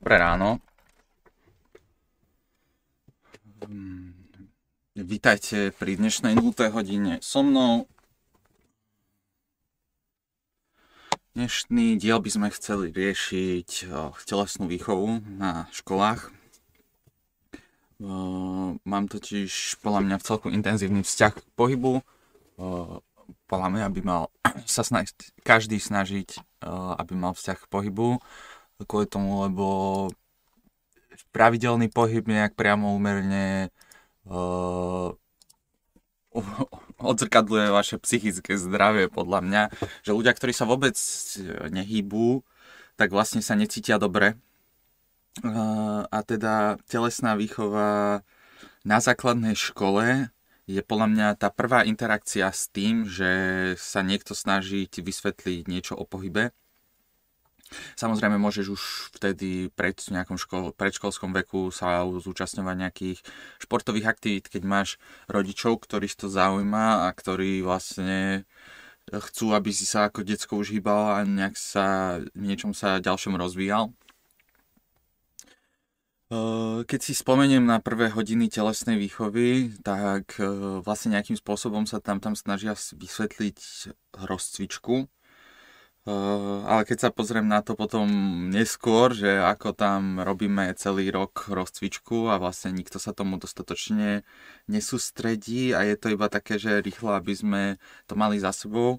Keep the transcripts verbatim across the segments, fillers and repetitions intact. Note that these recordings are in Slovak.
Dobré ráno. Vítajte pri dnešnej nultej hodine so mnou. Dnešný diel by sme chceli riešiť telesnú výchovu na školách. Mám totiž podľa mňa v celku intenzívny vzťah k pohybu. Podľa mňa by mal sa snažiť, každý snažiť, aby mal vzťah k pohybu. Kvôli tomu, lebo pravidelný pohyb nejak priamo úmerne uh, odzrkadluje vaše psychické zdravie, podľa mňa. Že ľudia, ktorí sa vôbec nehýbú, tak vlastne sa necítia dobre. Uh, a teda telesná výchova na základnej škole je podľa mňa tá prvá interakcia s tým, že sa niekto snaží ti vysvetliť niečo o pohybe. Samozrejme, môžeš už vtedy pred nejakom škol, predškolskom veku sa zúčastňovať nejakých športových aktivít, keď máš rodičov, ktorých to zaujíma a ktorí vlastne chcú, aby si sa ako decko už hýbal a nejak sa niečom sa ďalšom rozvíjal. Keď si spomeniem na prvé hodiny telesnej výchovy, tak vlastne nejakým spôsobom sa tam, tam snažia vysvetliť rozcvičku. Uh, ale keď sa pozriem na to potom neskôr, že ako tam robíme celý rok rozcvičku a vlastne nikto sa tomu dostatočne nesústredí a je to iba také, že rýchlo, aby sme to mali za sebou.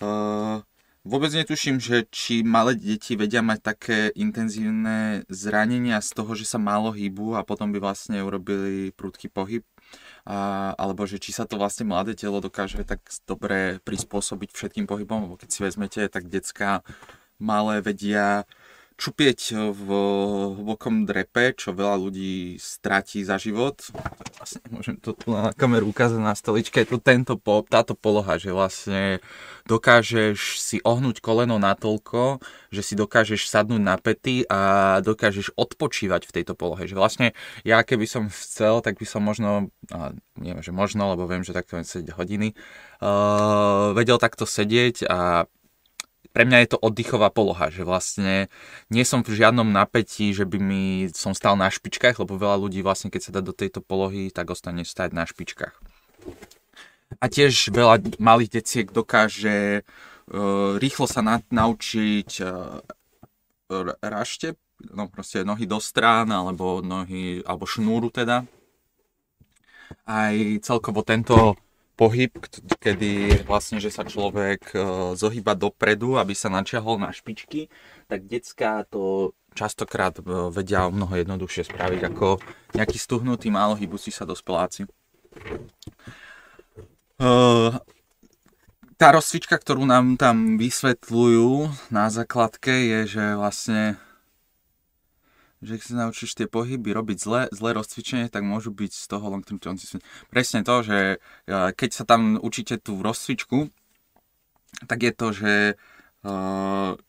Uh, vôbec netuším, že či malé deti vedia mať také intenzívne zranenia z toho, že sa málo hýbu a potom by vlastne urobili prudký pohyb. A, alebo že či sa to vlastne mladé telo dokáže tak dobre prispôsobiť všetkým pohybom, lebo keď si vezmete, tak decká malé vedia čupieť v hlbokom drepe, čo veľa ľudí stratí za život. Vlastne môžem to tu na kameru ukázať na stoličke, je to tento, táto poloha, že vlastne dokážeš si ohnúť koleno natoľko, že si dokážeš sadnúť na pety a dokážeš odpočívať v tejto polohe. Že vlastne ja keby som chcel, tak by som možno, neviem, že možno, lebo viem, že takto sedieť hodiny, uh, vedel takto sedieť a pre mňa je to oddychová poloha, že vlastne nie som v žiadnom napätí, že by mi som stál na špičkách, lebo veľa ľudí vlastne keď sa dá do tejto polohy, tak ostane stať na špičkách. A tiež veľa malých deciek dokáže uh, rýchlo sa na, naučiť uh, raštep, no proste nohy do strán, alebo nohy, alebo šnúru teda. Aj celkovo tento pohyb, kedy vlastne, že sa človek zohýba dopredu, aby sa načiahol na špičky, tak decká to častokrát vedia o mnoho jednoduchšie spraviť ako nejaký stuhnutý, málo hýbúci sa dospeláci. Tá rozcvička, ktorú nám tam vysvetľujú na základke, je, že vlastne že ak si naučíš tie pohyby robiť zle, zle rozcvičenie, tak môžu byť z toho long term. Presne to, že keď sa tam učíte tú rozcvičku, tak je to, že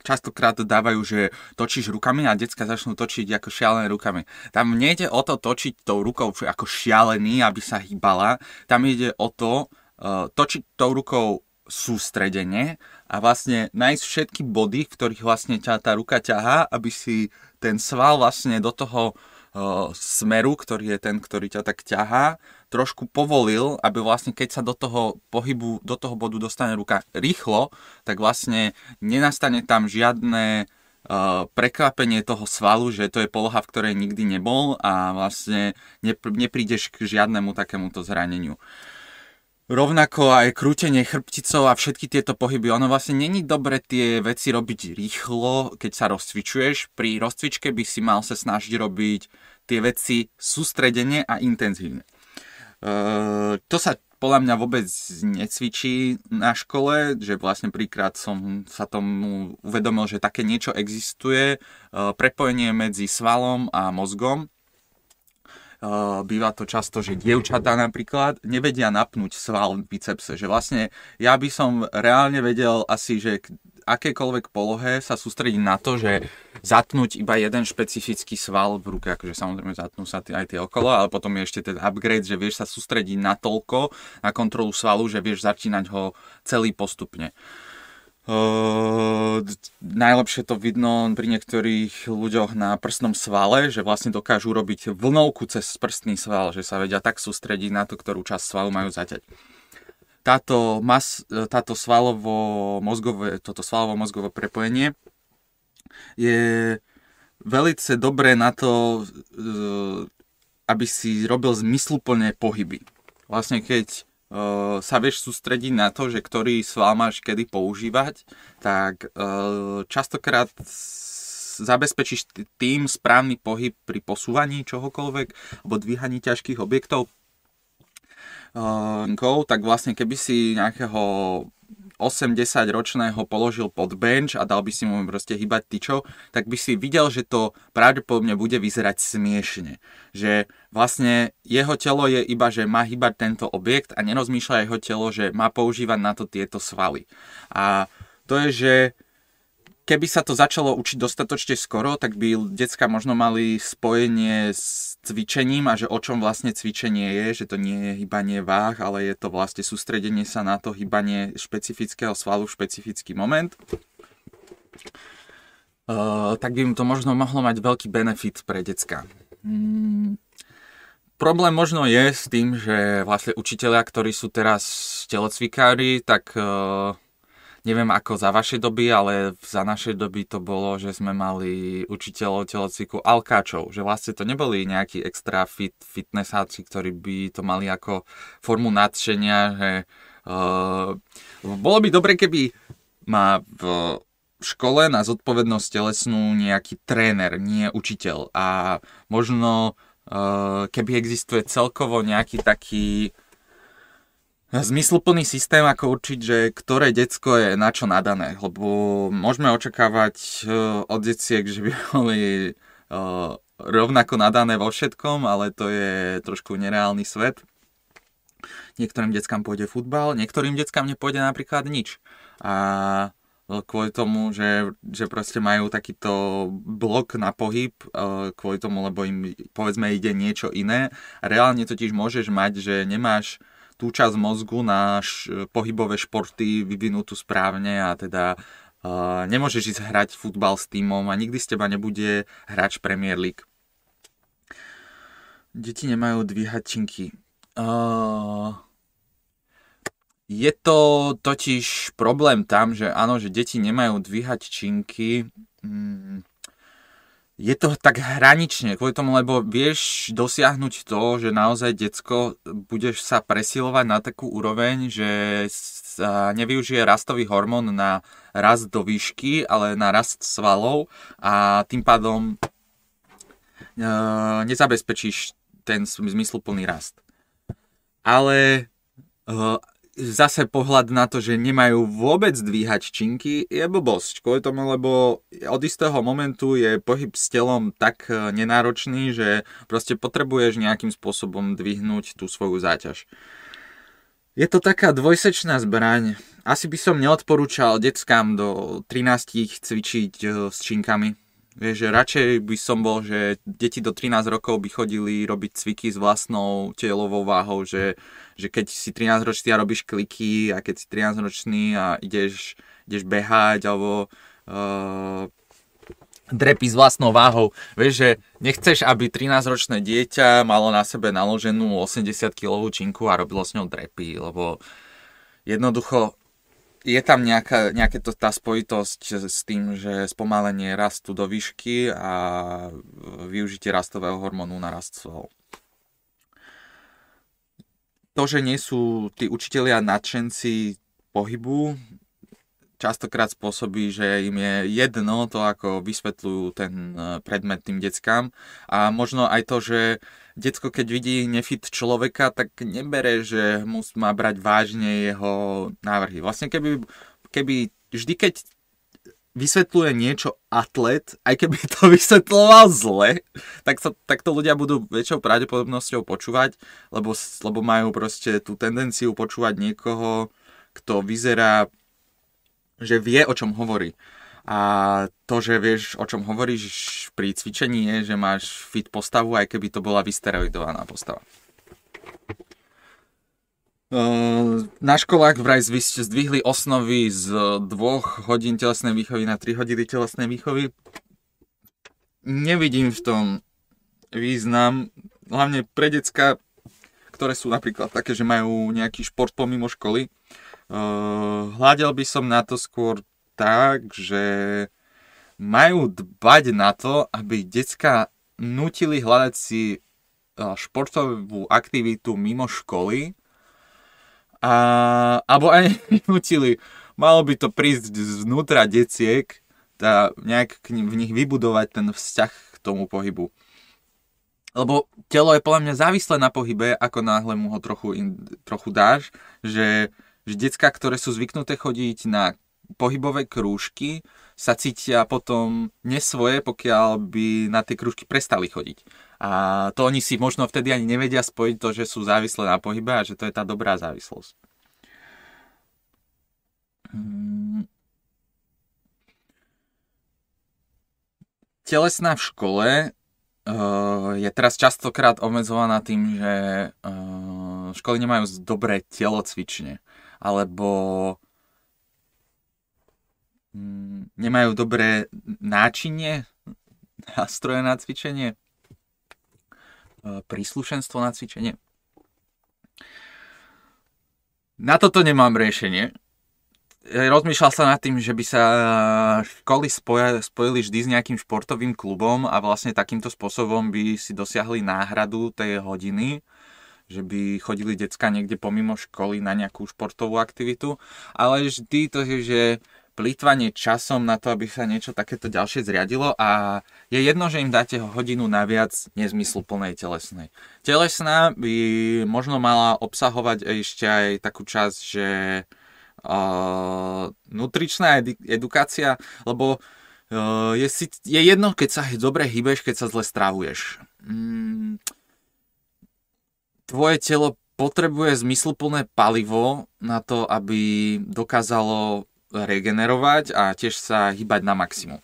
častokrát dávajú, že točíš rukami a decka začnú točiť ako šialené rukami. Tam nejde o to točiť tou rukou ako šialený, aby sa hýbala. Tam ide o to točiť tou rukou sústredenie a vlastne nájsť všetky body, v ktorých vlastne ťa tá ruka ťahá, aby si ten sval vlastne do toho uh, smeru, ktorý je ten, ktorý ťa tak ťahá, trošku povolil, aby vlastne keď sa do toho pohybu, do toho bodu dostane ruka rýchlo, tak vlastne nenastane tam žiadne Uh, prekvapenie toho svalu, že to je poloha, v ktorej nikdy nebol a vlastne nepr- neprídeš k žiadnemu takémuto zraneniu. Rovnako aj krútenie chrbticov a všetky tieto pohyby. Ono vlastne není dobre tie veci robiť rýchlo, keď sa rozcvičuješ. Pri rozcvičke by si mal sa snažiť robiť tie veci sústredene a intenzívne. E, to sa podľa mňa vôbec necvičí na škole, že vlastne príkrát som sa tomu uvedomil, že také niečo existuje. E, prepojenie medzi svalom a mozgom. Býva to často, že dievčatá napríklad nevedia napnúť sval v bicepse, že vlastne ja by som reálne vedel asi, že k akékoľvek polohe sa sústrediť na to, že zatnúť iba jeden špecifický sval v ruke, akože samozrejme zatnú sa aj tie okolo, ale potom je ešte ten upgrade, že vieš sa sústrediť na toľko, na kontrolu svalu, že vieš začínať ho celý postupne. Uh, Najlepšie to vidno pri niektorých ľuďoch na prstnom svale, že vlastne dokážu robiť vlnovku cez prstný sval, že sa vedia tak sústrediť na to, ktorú časť svalu majú zaťať. Táto, mas, táto svalovo-mozgové, toto svalovo-mozgové prepojenie je veľce dobré na to, aby si robil zmysluplné pohyby. Vlastne keď Uh, sa vieš sústrediť na to, že ktorý sval máš kedy používať, tak uh, častokrát zabezpečíš tým správny pohyb pri posúvaní čohokoľvek alebo dvíhaní ťažkých objektov. Uh, tak vlastne keby si nejakého osemdesiat ročného položil pod bench a dal by si mu proste hýbať tyčou, tak by si videl, že to pravdepodobne bude vyzerať smiešne. Že vlastne jeho telo je iba, že má hýbať tento objekt a nerozmýšľa jeho telo, že má používať na to tieto svaly. A to je, že keby sa to začalo učiť dostatočne skoro, tak by decka možno mali spojenie s cvičením a že o čom vlastne cvičenie je, že to nie je hýbanie váh, ale je to vlastne sústredenie sa na to hýbanie špecifického svalu v špecifický moment. Uh, tak by im to možno mohlo mať veľký benefit pre decka. Hmm. Problém možno je s tým, že vlastne učitelia, ktorí sú teraz telocvikári, tak... Uh, Neviem ako za vašej doby, ale za našej doby to bolo, že sme mali učiteľov telocviku alkáčov. Že vlastne to neboli nejakí extra fit, fitnessáci, ktorí by to mali ako formu nadšenia. Že, uh, bolo by dobre, keby ma v škole na zodpovednosť telesnú nejaký tréner, nie učiteľ. A možno uh, keby existuje celkovo nejaký taký... zmysluplný systém, ako určiť, že ktoré decko je na čo nadané, lebo môžeme očakávať od deciek, že by boli rovnako nadané vo všetkom, ale to je trošku nereálny svet. Niektorým deckám pôjde futbal, niektorým deckám nepôjde napríklad nič. A kvôli tomu, že, že proste majú takýto blok na pohyb, kvôli tomu, lebo im povedzme ide niečo iné. Reálne totiž môžeš mať, že nemáš tú časť mozgu na š- pohybové športy vyvinutú správne a teda uh, nemôžeš ísť hrať futbal s tímom a nikdy z teba nebude hráč Premier League. Deti nemajú dvíhačinky. Uh, je to totiž problém tam, že áno, že deti nemajú dvíhačinky. Mm. Je to tak hranične, kvôli tomu, lebo vieš dosiahnuť to, že naozaj decko budeš sa presilovať na takú úroveň, že sa nevyužije rastový hormón na rast do výšky, ale na rast svalov a tým pádom e, nezabezpečíš ten zmysluplný rast. Ale... E, zase pohľad na to, že nemajú vôbec dvíhať činky, je blbosť. Kvôli tomu, lebo od istého momentu je pohyb s telom tak nenáročný, že proste potrebuješ nejakým spôsobom dvihnúť tú svoju záťaž. Je to taká dvojsečná zbraň. Asi by som neodporúčal deckám do trinástich cvičiť s činkami. Vieš, že radšej by som bol, že deti do trinásť rokov by chodili robiť cviky s vlastnou telovou váhou, že, že keď si trinásťročný a robíš kliky a keď si trinásťročný a ideš, ideš behať alebo uh, drepy s vlastnou váhou. Vieš, že nechceš, aby trinásťročné dieťa malo na sebe naloženú osemdesiatkilovú činku a robilo s ňou drepy, lebo jednoducho... Je tam nejaká, nejaká tá spojitosť s tým, že spomalenie rastu do výšky a využitie rastového hormónu na rast svalov. To, že nie sú tí učitelia nadšenci pohybu, častokrát spôsobí, že im je jedno to, ako vysvetľujú ten predmet tým deckám. A možno aj to, že decko, keď vidí nefit človeka, tak nebere, že mu má brať vážne jeho návrhy. Vlastne keby, keby vždy, keď vysvetľuje niečo atlet, aj keby to vysvetľoval zle, tak, sa, tak to ľudia budú väčšou pravdepodobnosťou počúvať, lebo, lebo majú proste tú tendenciu počúvať niekoho, kto vyzerá, že vie, o čom hovorí. A to, že vieš, o čom hovoríš pri cvičení, je, že máš fit postavu, aj keby to bola vysteroidovaná postava. Na školách vraj vy ste zdvihli osnovy z dvoch hodín telesnej výchovy na tri hodiny telesnej výchovy. Nevidím v tom význam, hlavne pre decka, ktoré sú napríklad také, že majú nejaký šport pomimo školy. Hľadel by som na to skôr tak, že majú dbať na to, aby decka nutili hľadať si športovú aktivitu mimo školy, A, alebo aj nenutili. Malo by to prísť zvnútra deciek, tá, nejak v nich vybudovať ten vzťah k tomu pohybu. Lebo telo je podľa mňa závislé na pohybe, ako náhle mu ho trochu, in, trochu dáš, že, že decká, ktoré sú zvyknuté chodiť na pohybové krúžky, sa cítia potom nesvoje, pokiaľ by na tie krúžky prestali chodiť. A to oni si možno vtedy ani nevedia spojiť to, že sú závislé na pohybe a že to je tá dobrá závislosť. Telesná v škole je teraz častokrát obmedzovaná tým, že školy nemajú dobré telocvične, alebo nemajú dobré náčinie, nástroje na cvičenie, príslušenstvo na cvičenie. Na toto nemám riešenie. Rozmýšľal sa nad tým, že by sa školy spojili vždy s nejakým športovým klubom a vlastne takýmto spôsobom by si dosiahli náhradu tej hodiny, že by chodili decka niekde pomimo školy na nejakú športovú aktivitu, ale vždy to je, že plýtvanie časom na to, aby sa niečo takéto ďalšie zriadilo, a je jedno, že im dáte hodinu naviac nezmysluplnej telesnej. Telesná by možno mala obsahovať ešte aj takú časť, že uh, nutričná edu- edukácia, lebo uh, je, si, je jedno, keď sa dobre hýbeš, keď sa zle stravuješ. Mm, tvoje telo potrebuje zmysluplné palivo na to, aby dokázalo regenerovať a tiež sa hýbať na maximum.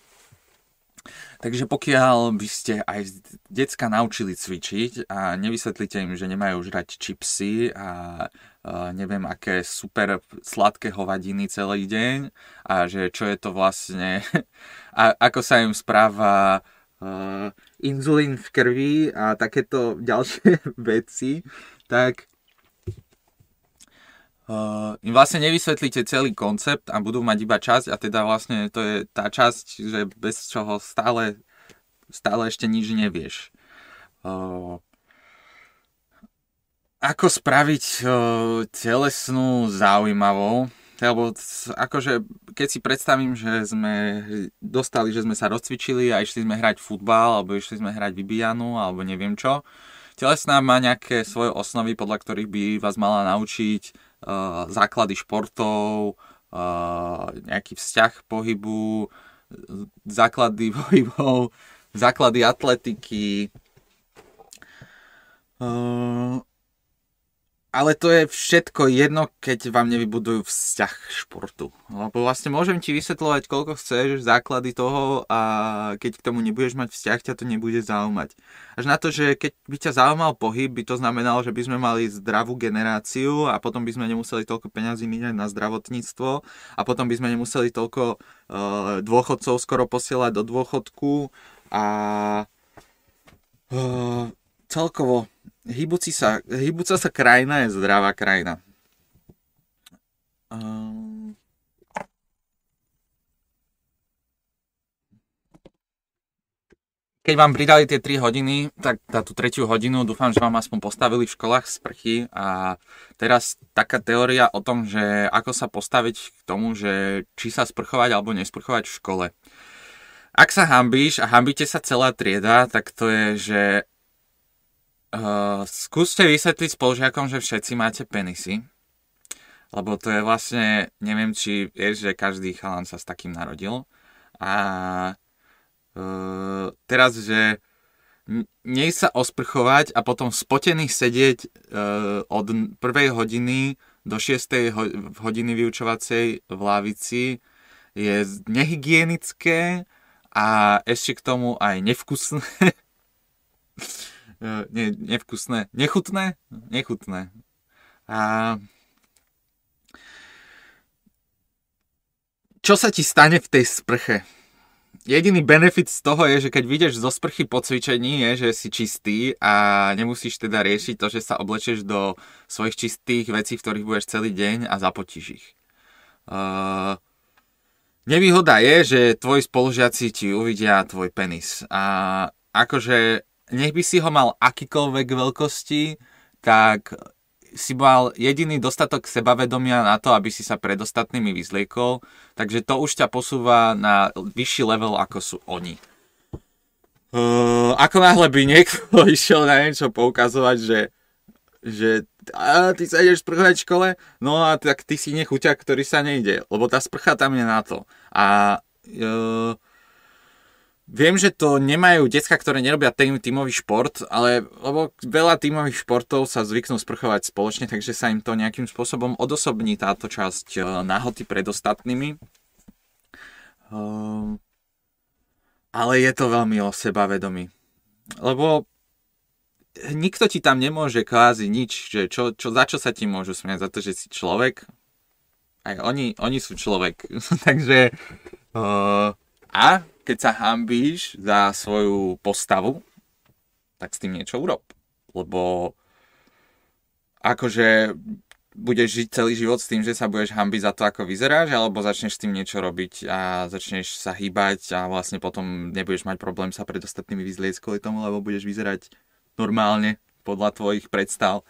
Takže pokiaľ by ste aj decka naučili cvičiť a nevysvetlíte im, že nemajú žrať čipsy a neviem aké super sladké hovadiny celý deň a že čo je to vlastne a ako sa im správa uh, inzulín v krvi a takéto ďalšie veci, tak Uh, im vlastne nevysvetlíte celý koncept a budú mať iba časť, a teda vlastne to je tá časť, že bez čoho stále, stále ešte nič nevieš. Uh, ako spraviť uh, telesnú zaujímavou? Lebo akože, keď si predstavím, že sme dostali, že sme sa rozcvičili a išli sme hrať futbal, alebo išli sme hrať vybíjanu, alebo neviem čo. Telesná má nejaké svoje osnovy, podľa ktorých by vás mala naučiť základy športov, nejaký vzťah pohybu, základy pohybov, základy atletiky. Ale to je všetko jedno, keď vám nevybudujú vzťah k športu. Lebo vlastne môžem ti vysvetľovať, koľko chceš, základy toho, a keď k tomu nebudeš mať vzťah, ťa to nebude zaujímať. Až na to, že keď by ťa zaujímal pohyb, by to znamenalo, že by sme mali zdravú generáciu a potom by sme nemuseli toľko peňazí míňať na zdravotníctvo a potom by sme nemuseli toľko dôchodcov skoro posielať do dôchodku a celkovo Hýbuci sa, hýbuca sa krajina je zdravá krajina. Um, keď vám pridali tie tri hodiny, tak tú tretiu hodinu dúfam, že vám aspoň postavili v školách sprchy. A teraz taká teória o tom, že ako sa postaviť k tomu, že či sa sprchovať alebo nesprchovať v škole. Ak sa hanbíš a hanbíte sa celá trieda, tak to je, že Uh, skúste vysvetliť spolužiakom, že všetci máte penisy, lebo to je vlastne, neviem či vieš, že každý chalan sa s takým narodil, a uh, teraz, že nech sa osprchovať a potom spotený sedieť uh, od prvej hodiny do šiestej ho- hodiny vyučovacej v lavici je nehygienické a ešte k tomu aj nevkusné. Ne, nevkusné, nechutné, nechutné. A Čo sa ti stane v tej sprche? Jediný benefit z toho je, že keď vyjdeš zo sprchy po cvičení, je, že si čistý a nemusíš teda riešiť to, že sa oblečieš do svojich čistých vecí, v ktorých budeš celý deň a zapotíš ich. Uh, nevýhoda je, že tvoji spolužiaci ti uvidia tvoj penis. A akože nech by si ho mal akýkoľvek veľkosti, tak si mal jediný dostatok sebavedomia na to, aby si sa pred ostatnými vyzliekol, takže to už ťa posúva na vyšší level, ako sú oni. Uh, ako náhle by niekto išiel na niečo poukazovať, že, že a, ty sa ideš sprchovať v škole, no a tak ty si nechuťak, ktorý sa nejde, lebo tá sprcha tam je na to. A uh, viem, že to nemajú decká, ktoré nerobia tímový šport, ale lebo veľa tímových športov sa zvyknú sprchovať spoločne, takže sa im to nejakým spôsobom odosobní táto časť náhoty pred ostatnými. Um, ale je to veľmi o sebavedomí. Lebo nikto ti tam nemôže kvázi nič, že čo, čo, za čo sa ti môžu smiať, za to, že si človek. Aj oni, oni sú človek. takže uh, a... keď sa hanbíš za svoju postavu, tak s tým niečo urob. Lebo akože budeš žiť celý život s tým, že sa budeš hanbiť za to, ako vyzeráš, alebo začneš s tým niečo robiť a začneš sa hýbať a vlastne potom nebudeš mať problém sa pred ostatnými vyzliecť kvôli tomu, lebo budeš vyzerať normálne podľa tvojich predstav.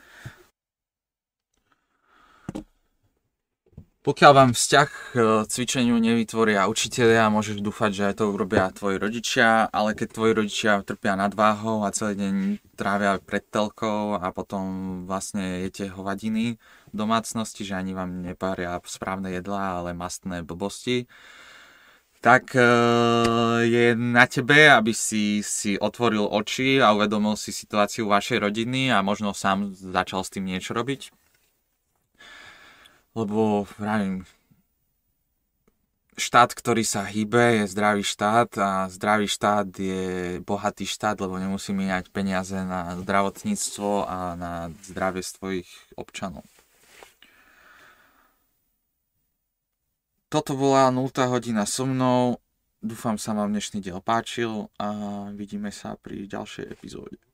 Pokiaľ vám vzťah k cvičeniu nevytvoria učitelia, môžeš dúfať, že aj to urobia tvoji rodičia, ale keď tvoji rodičia trpia nadváhou a celý deň trávia pred telkou a potom vlastne jete hovadiny v domácnosti, že ani vám nepária správne jedlá, ale mastné blbosti, tak je na tebe, aby si si otvoril oči a uvedomil si situáciu vašej rodiny a možno sám začal s tým niečo robiť. Lebo vravím, štát, ktorý sa hýbe, je zdravý štát a zdravý štát je bohatý štát, lebo nemusí míňať peniaze na zdravotníctvo a na zdravie svojich občanov. Toto bola nultá hodina so mnou. Dúfam, sa vám dnešný diel páčil a vidíme sa pri ďalšej epizóde.